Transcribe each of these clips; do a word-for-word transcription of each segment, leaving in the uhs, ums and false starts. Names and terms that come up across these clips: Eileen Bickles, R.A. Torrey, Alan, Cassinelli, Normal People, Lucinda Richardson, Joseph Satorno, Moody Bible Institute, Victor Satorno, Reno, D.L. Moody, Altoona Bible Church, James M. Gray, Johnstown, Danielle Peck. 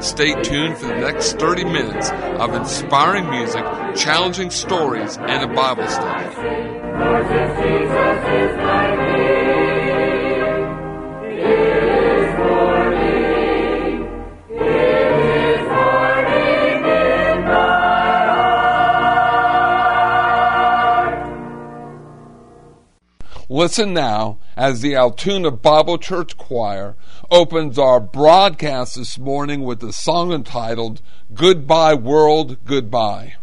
Stay tuned for the next thirty minutes of inspiring music, challenging stories, and a Bible study. Gorgeous Jesus is my name. It is morning. It is morning in my heart. Listen now as the Altoona Bible Church Choir opens our broadcast this morning with the song entitled Goodbye World, Goodbye.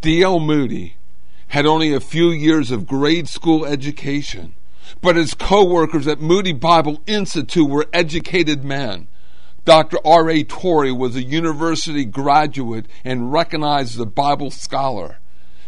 D L Moody had only a few years of grade school education, but his co-workers at Moody Bible Institute were educated men. Doctor R A Torrey was a university graduate and recognized as a Bible scholar.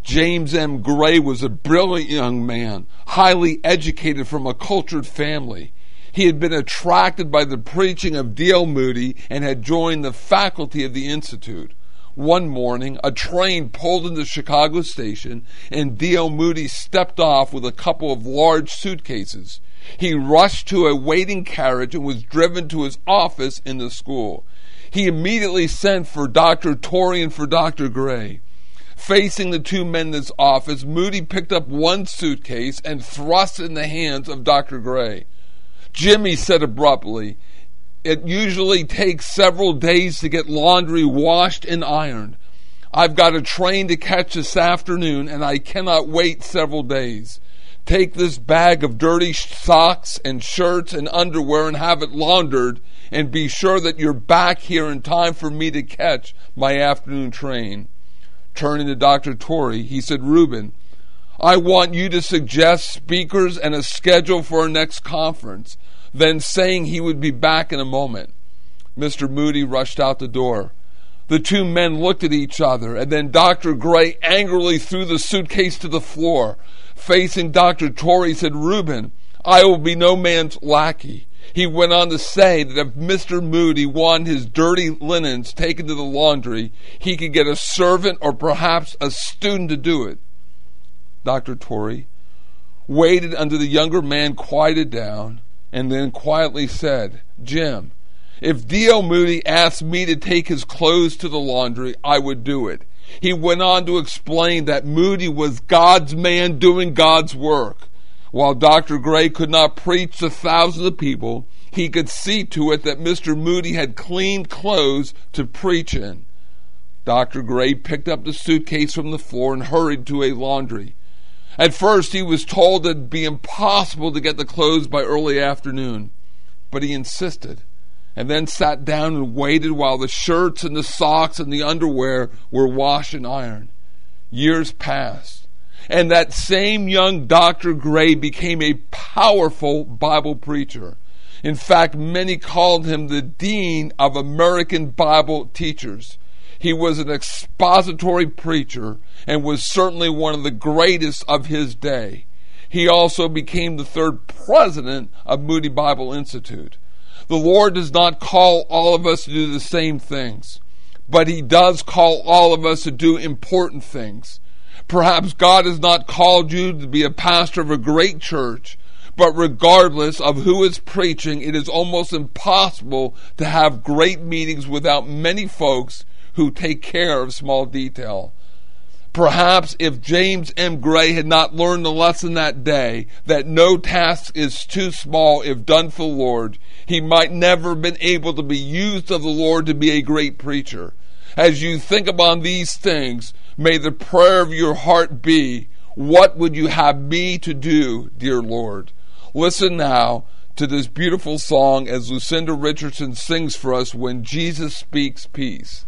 James M. Gray was a brilliant young man, highly educated from a cultured family. He had been attracted by the preaching of D L Moody and had joined the faculty of the Institute. One morning, a train pulled into Chicago station, and D L Moody stepped off with a couple of large suitcases. He rushed to a waiting carriage and was driven to his office in the school. He immediately sent for Doctor Torrey and for Doctor Gray. Facing the two men in his office, Moody picked up one suitcase and thrust it in the hands of Doctor Gray. Jimmy said abruptly, "It usually takes several days to get laundry washed and ironed. I've got a train to catch this afternoon, and I cannot wait several days. Take this bag of dirty socks and shirts and underwear and have it laundered, and be sure that you're back here in time for me to catch my afternoon train." Turning to Doctor Torrey, he said, "Reuben, I want you to suggest speakers and a schedule for our next conference," then saying he would be back in a moment. Mister Moody rushed out the door. The two men looked at each other, and then Doctor Gray angrily threw the suitcase to the floor. Facing Doctor Torrey, said, "Reuben, I will be no man's lackey." He went on to say that if Mister Moody wanted his dirty linens taken to the laundry, he could get a servant or perhaps a student to do it. Doctor Torrey waited until the younger man quieted down, and then quietly said, "Jim, if D L. Moody asked me to take his clothes to the laundry, I would do it." He went on to explain that Moody was God's man doing God's work. While Doctor Gray could not preach to thousands of people, he could see to it that Mister Moody had clean clothes to preach in. Doctor Gray picked up the suitcase from the floor and hurried to a laundry. At first, he was told it would be impossible to get the clothes by early afternoon, but he insisted, and then sat down and waited while the shirts and the socks and the underwear were washed and ironed. Years passed, and that same young Doctor Gray became a powerful Bible preacher. In fact, many called him the Dean of American Bible Teachers. He was an expository preacher and was certainly one of the greatest of his day. He also became the third president of Moody Bible Institute. The Lord does not call all of us to do the same things, but He does call all of us to do important things. Perhaps God has not called you to be a pastor of a great church, but regardless of who is preaching, it is almost impossible to have great meetings without many folks who take care of small detail. Perhaps if James M. Gray had not learned the lesson that day, that no task is too small if done for the Lord, he might never have been able to be used of the Lord to be a great preacher. As you think upon these things, may the prayer of your heart be, "What would you have me to do, dear Lord?" Listen now to this beautiful song as Lucinda Richardson sings for us, "When Jesus Speaks Peace."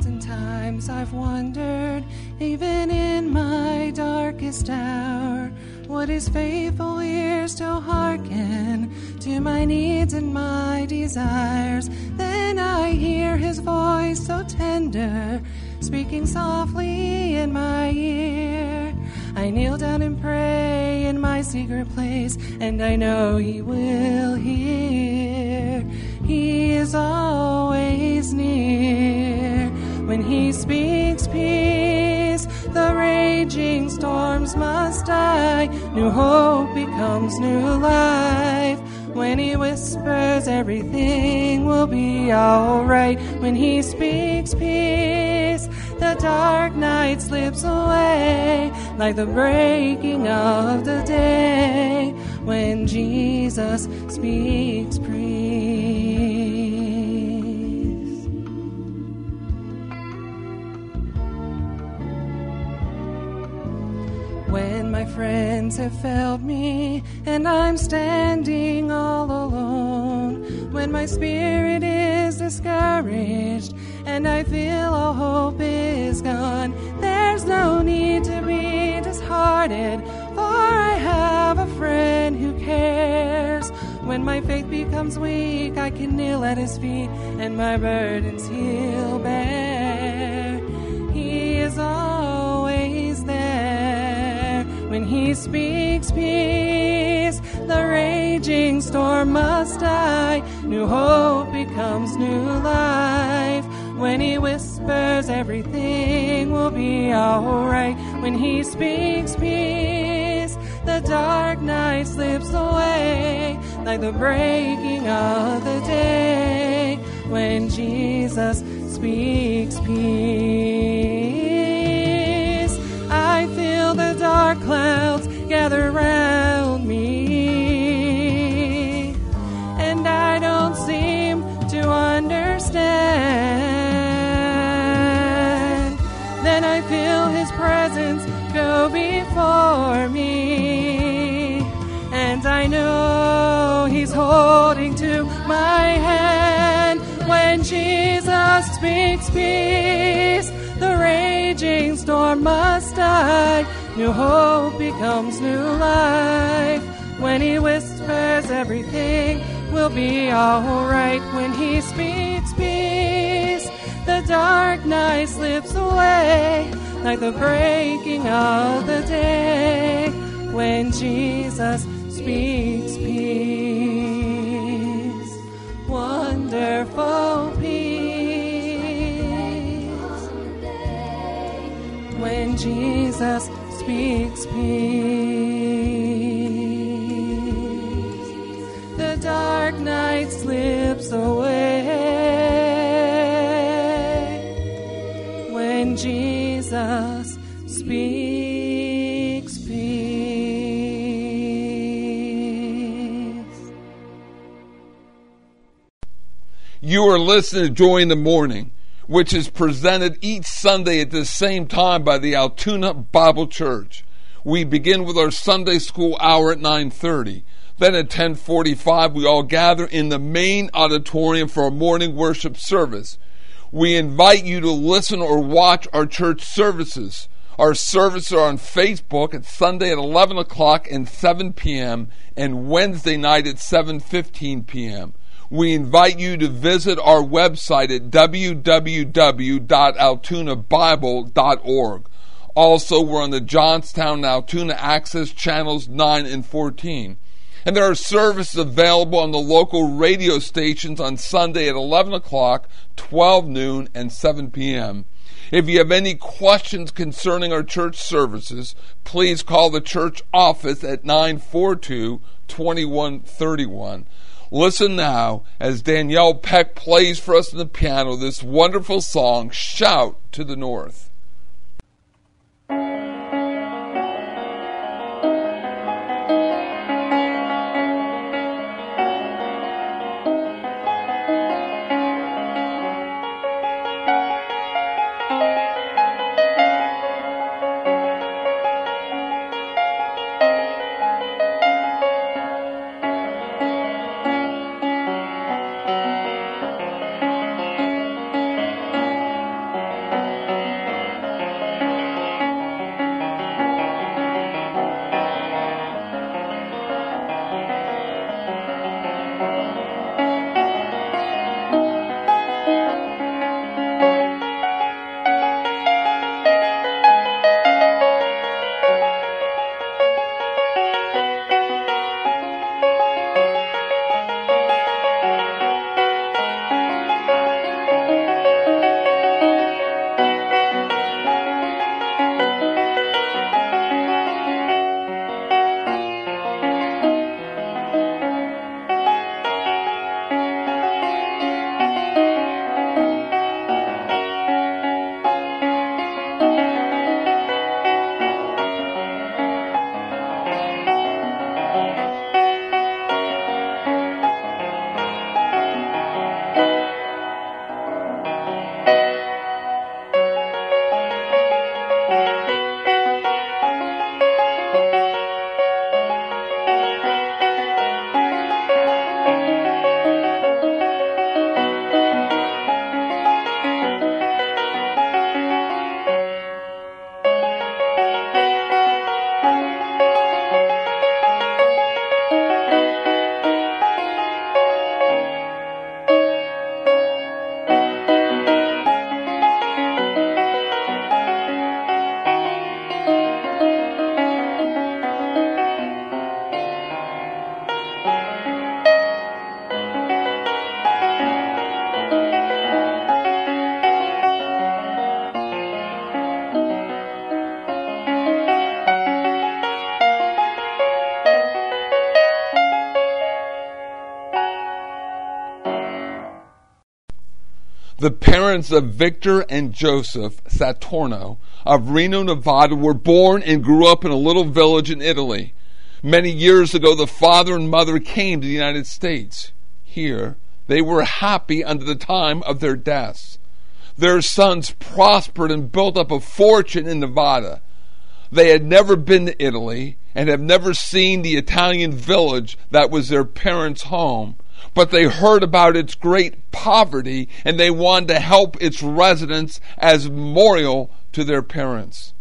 Oftentimes I've wondered, even in my darkest hour, what His faithful ears to hearken to my needs and my desires. Then I hear His voice so tender, speaking softly in my ear. I kneel down and pray in my secret place, and I know He will hear. He is always near. When He speaks peace, the raging storms must die. New hope becomes new life. When He whispers, everything will be alright. When He speaks peace, the dark night slips away like the breaking of the day. When Jesus speaks peace. When my friends have failed me and I'm standing all alone, when my spirit is discouraged and I feel all hope is gone, there's no need to be disheartened, for I have a friend who cares. When my faith becomes weak, I can kneel at His feet and my burdens He'll bear. He is always there. When He speaks peace, the raging storm must die. New hope becomes new life. When He whispers, everything will will be alright. When he speaks peace, the dark night slips away like the breaking of the day. When Jesus speaks peace, I feel the dark clouds gather round me, and I don't seem to understand. Then I feel his presence go before me, and I know he's holding to my hand. When Jesus speaks peace, the raging storm must die. New hope becomes new life. When he whispers, everything will be alright. When he speaks peace, the dark night slips away like the breaking of the day. When Jesus speaks peace, wonderful peace. When Jesus speaks peace, the dark night slips away. When Jesus speaks peace. You are listening to Joy in the Morning, which is presented each Sunday at the same time by the Altoona Bible Church. We begin with our Sunday school hour at nine thirty. Then at ten forty-five, we all gather in the main auditorium for our morning worship service. We invite you to listen or watch our church services. Our services are on Facebook at Sunday at eleven o'clock and seven p.m. and Wednesday night at seven fifteen p.m. We invite you to visit our website at w w w dot altoona bible dot org. Also, we're on the Johnstown and Altoona Access Channels nine and fourteen. And there are services available on the local radio stations on Sunday at eleven o'clock, twelve noon, and seven p.m. If you have any questions concerning our church services, please call the church office at nine four two, two one three one. Listen now as Danielle Peck plays for us on the piano this wonderful song, Shout to the North. The parents of Victor and Joseph Satorno of Reno, Nevada, were born and grew up in a little village in Italy. Many years ago, the father and mother came to the United States. Here, they were happy unto the time of their deaths. Their sons prospered and built up a fortune in Nevada. They had never been to Italy and have never seen the Italian village that was their parents' home, but they heard about its great poverty and they wanted to help its residents as a memorial to their parents.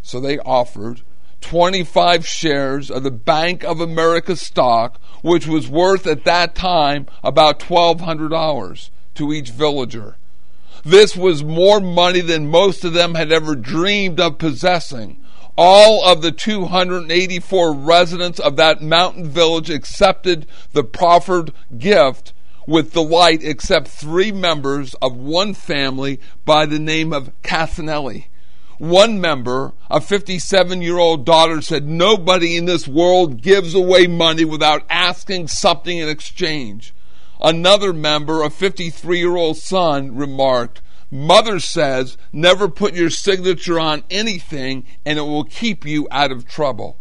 So they offered twenty-five shares of the Bank of America stock, which was worth at that time about twelve hundred dollars to each villager. This was more money than most of them had ever dreamed of possessing. All of the two hundred eighty-four residents of that mountain village accepted the proffered gift with delight, except three members of one family by the name of Cassinelli. One member, a fifty-seven-year-old daughter, said, "Nobody in this world gives away money without asking something in exchange." Another member, a fifty-three-year-old son, remarked, "Mother says, never put your signature on anything and it will keep you out of trouble."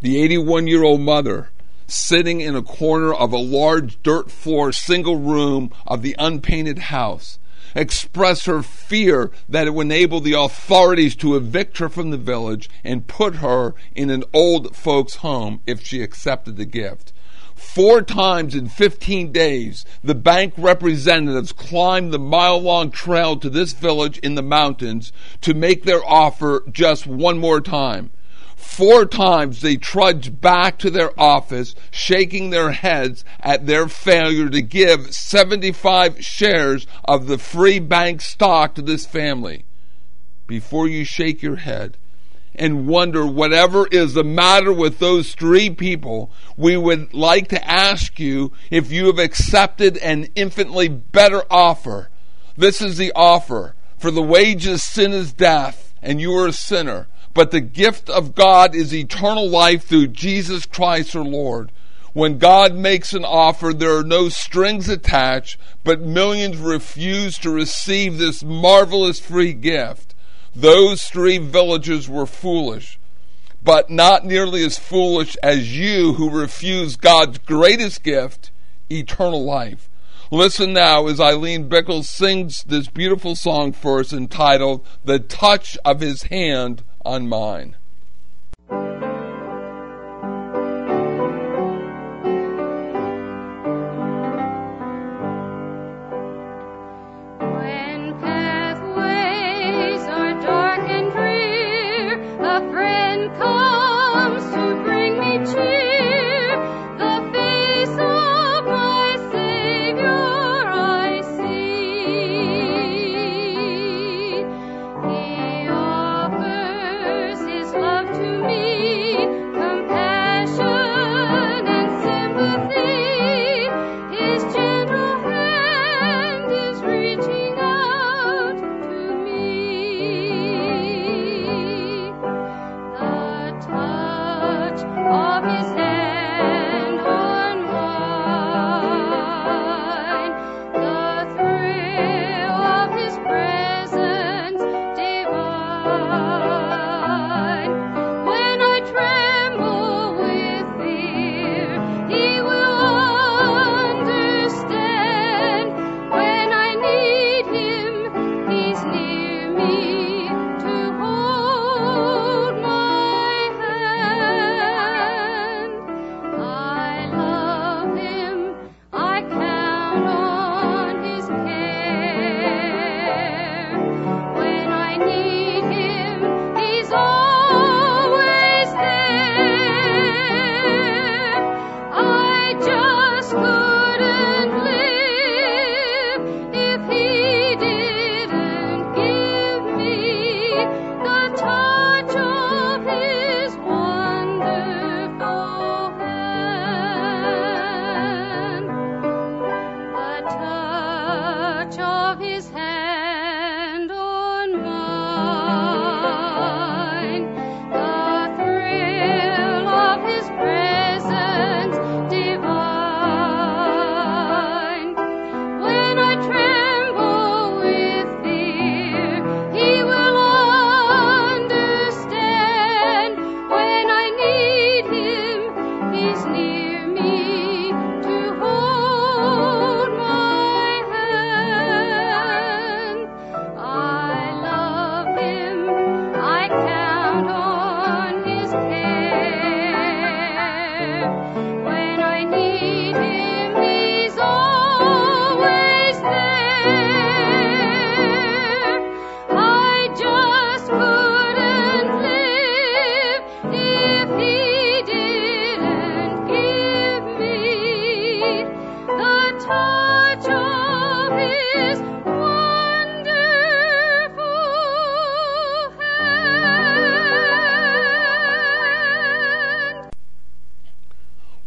The eighty-one-year-old mother, sitting in a corner of a large dirt-floor single room of the unpainted house, expressed her fear that it would enable the authorities to evict her from the village and put her in an old folks' home if she accepted the gift. Four times in fifteen days, the bank representatives climbed the mile-long trail to this village in the mountains to make their offer just one more time. Four times they trudged back to their office, shaking their heads at their failure to give seventy-five shares of the free bank stock to this family. Before you shake your head and wonder whatever is the matter with those three people, we would like to ask you if you have accepted an infinitely better offer. This is the offer. For the wages of sin is death, and you are a sinner, but the gift of God is eternal life through Jesus Christ our Lord. When God makes an offer, there are no strings attached, but millions refuse to receive this marvelous free gift. Those three villages were foolish, but not nearly as foolish as you who refuse God's greatest gift, eternal life. Listen now as Eileen Bickles sings this beautiful song for us entitled, "The Touch of His Hand on Mine." Him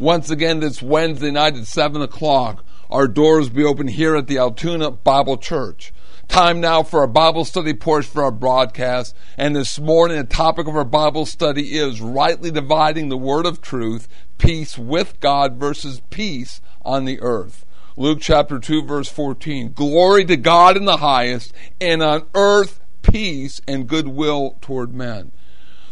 Once again, this Wednesday night at seven o'clock, our doors will be open here at the Altoona Bible Church. Time now for our Bible study portion for our broadcast. And this morning, the topic of our Bible study is rightly dividing the word of truth, peace with God versus peace on the earth. Luke chapter two, verse fourteen. Glory to God in the highest, and on earth peace and goodwill toward men.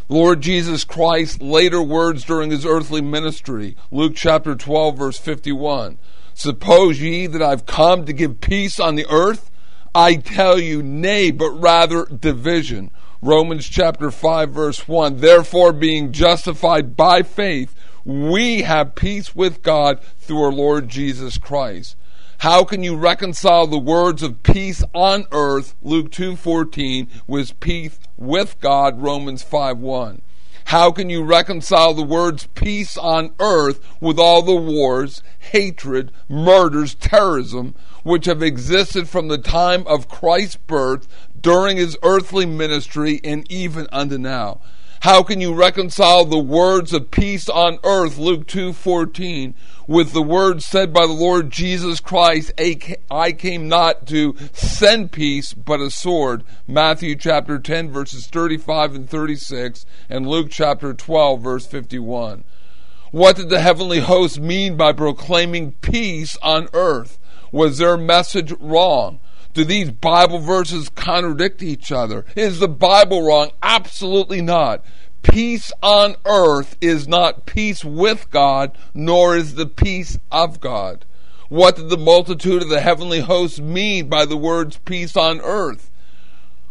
Lord Jesus Christ's later words during his earthly ministry. Luke chapter twelve, verse fifty-one. Suppose ye that I've come to give peace on the earth? I tell you, nay, but rather division. Romans chapter five, verse one. Therefore, being justified by faith, we have peace with God through our Lord Jesus Christ. How can you reconcile the words of peace on earth, Luke two fourteen, with peace with God, Romans five one? How can you reconcile the words peace on earth with all the wars, hatred, murders, terrorism, which have existed from the time of Christ's birth, during his earthly ministry, and even unto now? How can you reconcile the words of peace on earth, Luke two fourteen, with the words said by the Lord Jesus Christ, I came not to send peace, but a sword, Matthew chapter ten, verses thirty-five and thirty-six, and Luke chapter twelve, verse fifty-one. What did the heavenly host mean by proclaiming peace on earth? Was their message wrong? Do these Bible verses contradict each other? Is the Bible wrong? Absolutely not. Peace on earth is not peace with God, nor is the peace of God. What did the multitude of the heavenly host mean by the words peace on earth?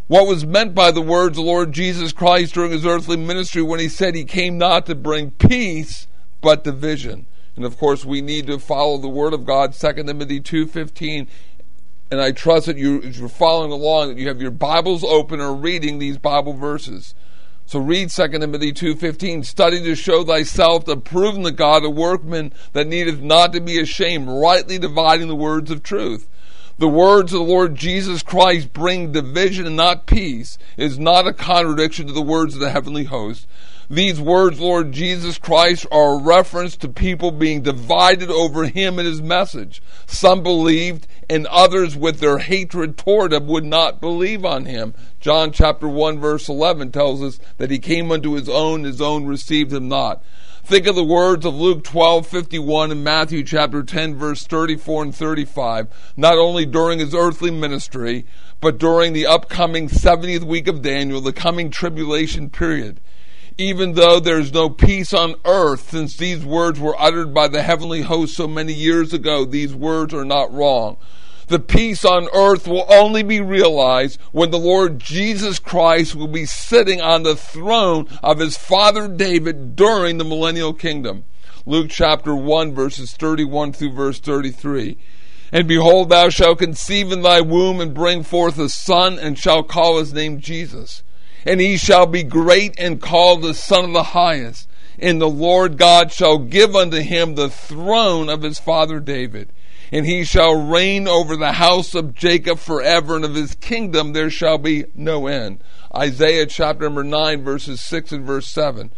What was meant by the words of the Lord Jesus Christ during his earthly ministry when he said he came not to bring peace, but division? And of course, we need to follow the word of God, Second Timothy two fifteen. And I trust that you, as you're following along, that you have your Bibles open or reading these Bible verses. So read Second Timothy two fifteen, study to show thyself approved unto God, a workman that needeth not to be ashamed, rightly dividing the words of truth. The words of the Lord Jesus Christ bring division and not peace. It is not a contradiction to the words of the heavenly host. These words, Lord Jesus Christ, are a reference to people being divided over him and his message. Some believed, and others with their hatred toward him would not believe on him. John chapter one, verse eleven tells us that he came unto his own, his own received him not. Think of the words of Luke twelve fifty-one and Matthew chapter ten, verse thirty-four and thirty-five, not only during his earthly ministry, but during the upcoming seventieth week of Daniel, the coming tribulation period. Even though there is no peace on earth, since these words were uttered by the heavenly host so many years ago, these words are not wrong. The peace on earth will only be realized when the Lord Jesus Christ will be sitting on the throne of his father David during the millennial kingdom. Luke chapter one, verses thirty-one through verse thirty-three. And behold, thou shalt conceive in thy womb and bring forth a son, and shall call his name Jesus. And he shall be great and called the Son of the Highest. And the Lord God shall give unto him the throne of his father David. And he shall reign over the house of Jacob forever, and of his kingdom there shall be no end. Isaiah chapter number nine, verses six and verse seven.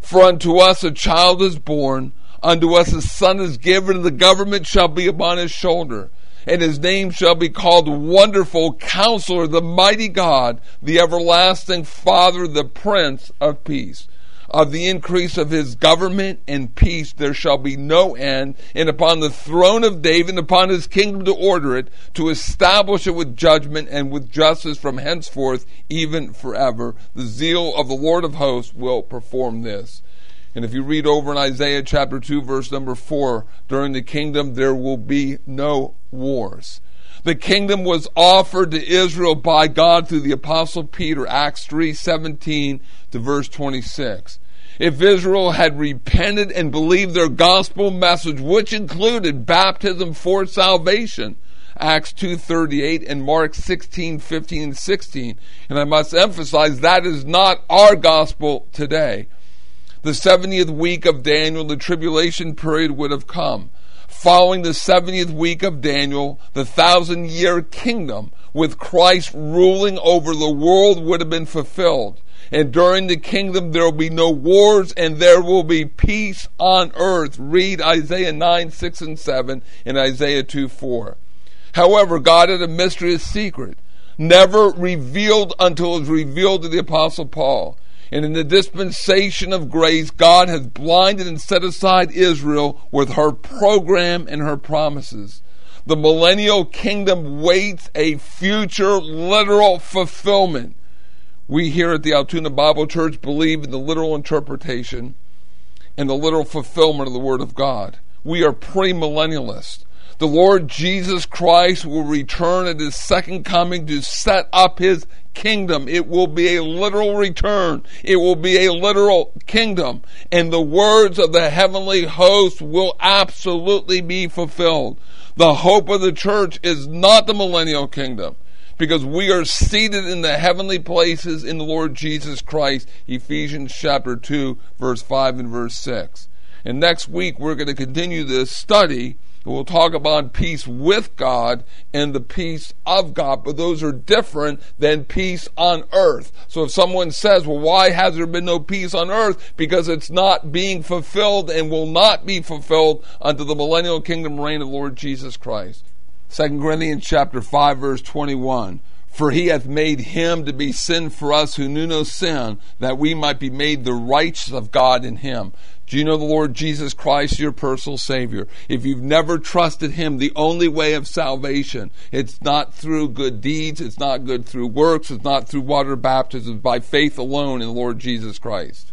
For unto us a child is born, unto us a son is given, and the government shall be upon his shoulder. And his name shall be called Wonderful Counselor, the Mighty God, the Everlasting Father, the Prince of Peace. Of the increase of his government and peace there shall be no end, and upon the throne of David, and upon his kingdom to order it, to establish it with judgment and with justice from henceforth, even forever. The zeal of the Lord of hosts will perform this. And if you read over in Isaiah chapter two, verse number four, during the kingdom there will be no wars. The kingdom was offered to Israel by God through the apostle Peter, Acts three seventeen to verse twenty-six. If Israel had repented and believed their gospel message, which included baptism for salvation, Acts two thirty-eight and Mark sixteen fifteen and sixteen. And I must emphasize, that is not our gospel today. The seventieth week of Daniel, the tribulation period, would have come. following the seventieth week of Daniel, the thousand-year kingdom with Christ ruling over the world would have been fulfilled. And during the kingdom there will be no wars, and there will be peace on earth. Read Isaiah nine, six, and seven, and Isaiah two, four. However, God had a mystery, a secret, never revealed until it was revealed to the Apostle Paul. And in the dispensation of grace, God has blinded and set aside Israel with her program and her promises. The millennial kingdom waits a future literal fulfillment. We here at the Altoona Bible Church believe in the literal interpretation and the literal fulfillment of the Word of God. We are premillennialists. The Lord Jesus Christ will return at His second coming to set up His kingdom. It will be a literal return. It will be a literal kingdom. And the words of the heavenly host will absolutely be fulfilled. The hope of the church is not the millennial kingdom, because we are seated in the heavenly places in the Lord Jesus Christ. Ephesians chapter two, verse five and verse six. And next week we're going to continue this study. We'll talk about peace with God and the peace of God, but those are different than peace on earth. So if someone says, well, why has there been no peace on earth? Because it's not being fulfilled and will not be fulfilled until the millennial kingdom reign of the Lord Jesus Christ. Second Corinthians chapter five, verse twenty-one. For he hath made him to be sin for us who knew no sin, that we might be made the righteous of God in him. Do you know the Lord Jesus Christ, your personal Savior? If you've never trusted Him, the only way of salvation, it's not through good deeds, it's not good through works, it's not through water baptism, it's by faith alone in the Lord Jesus Christ.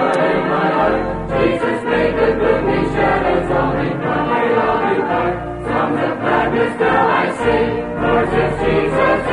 Jesus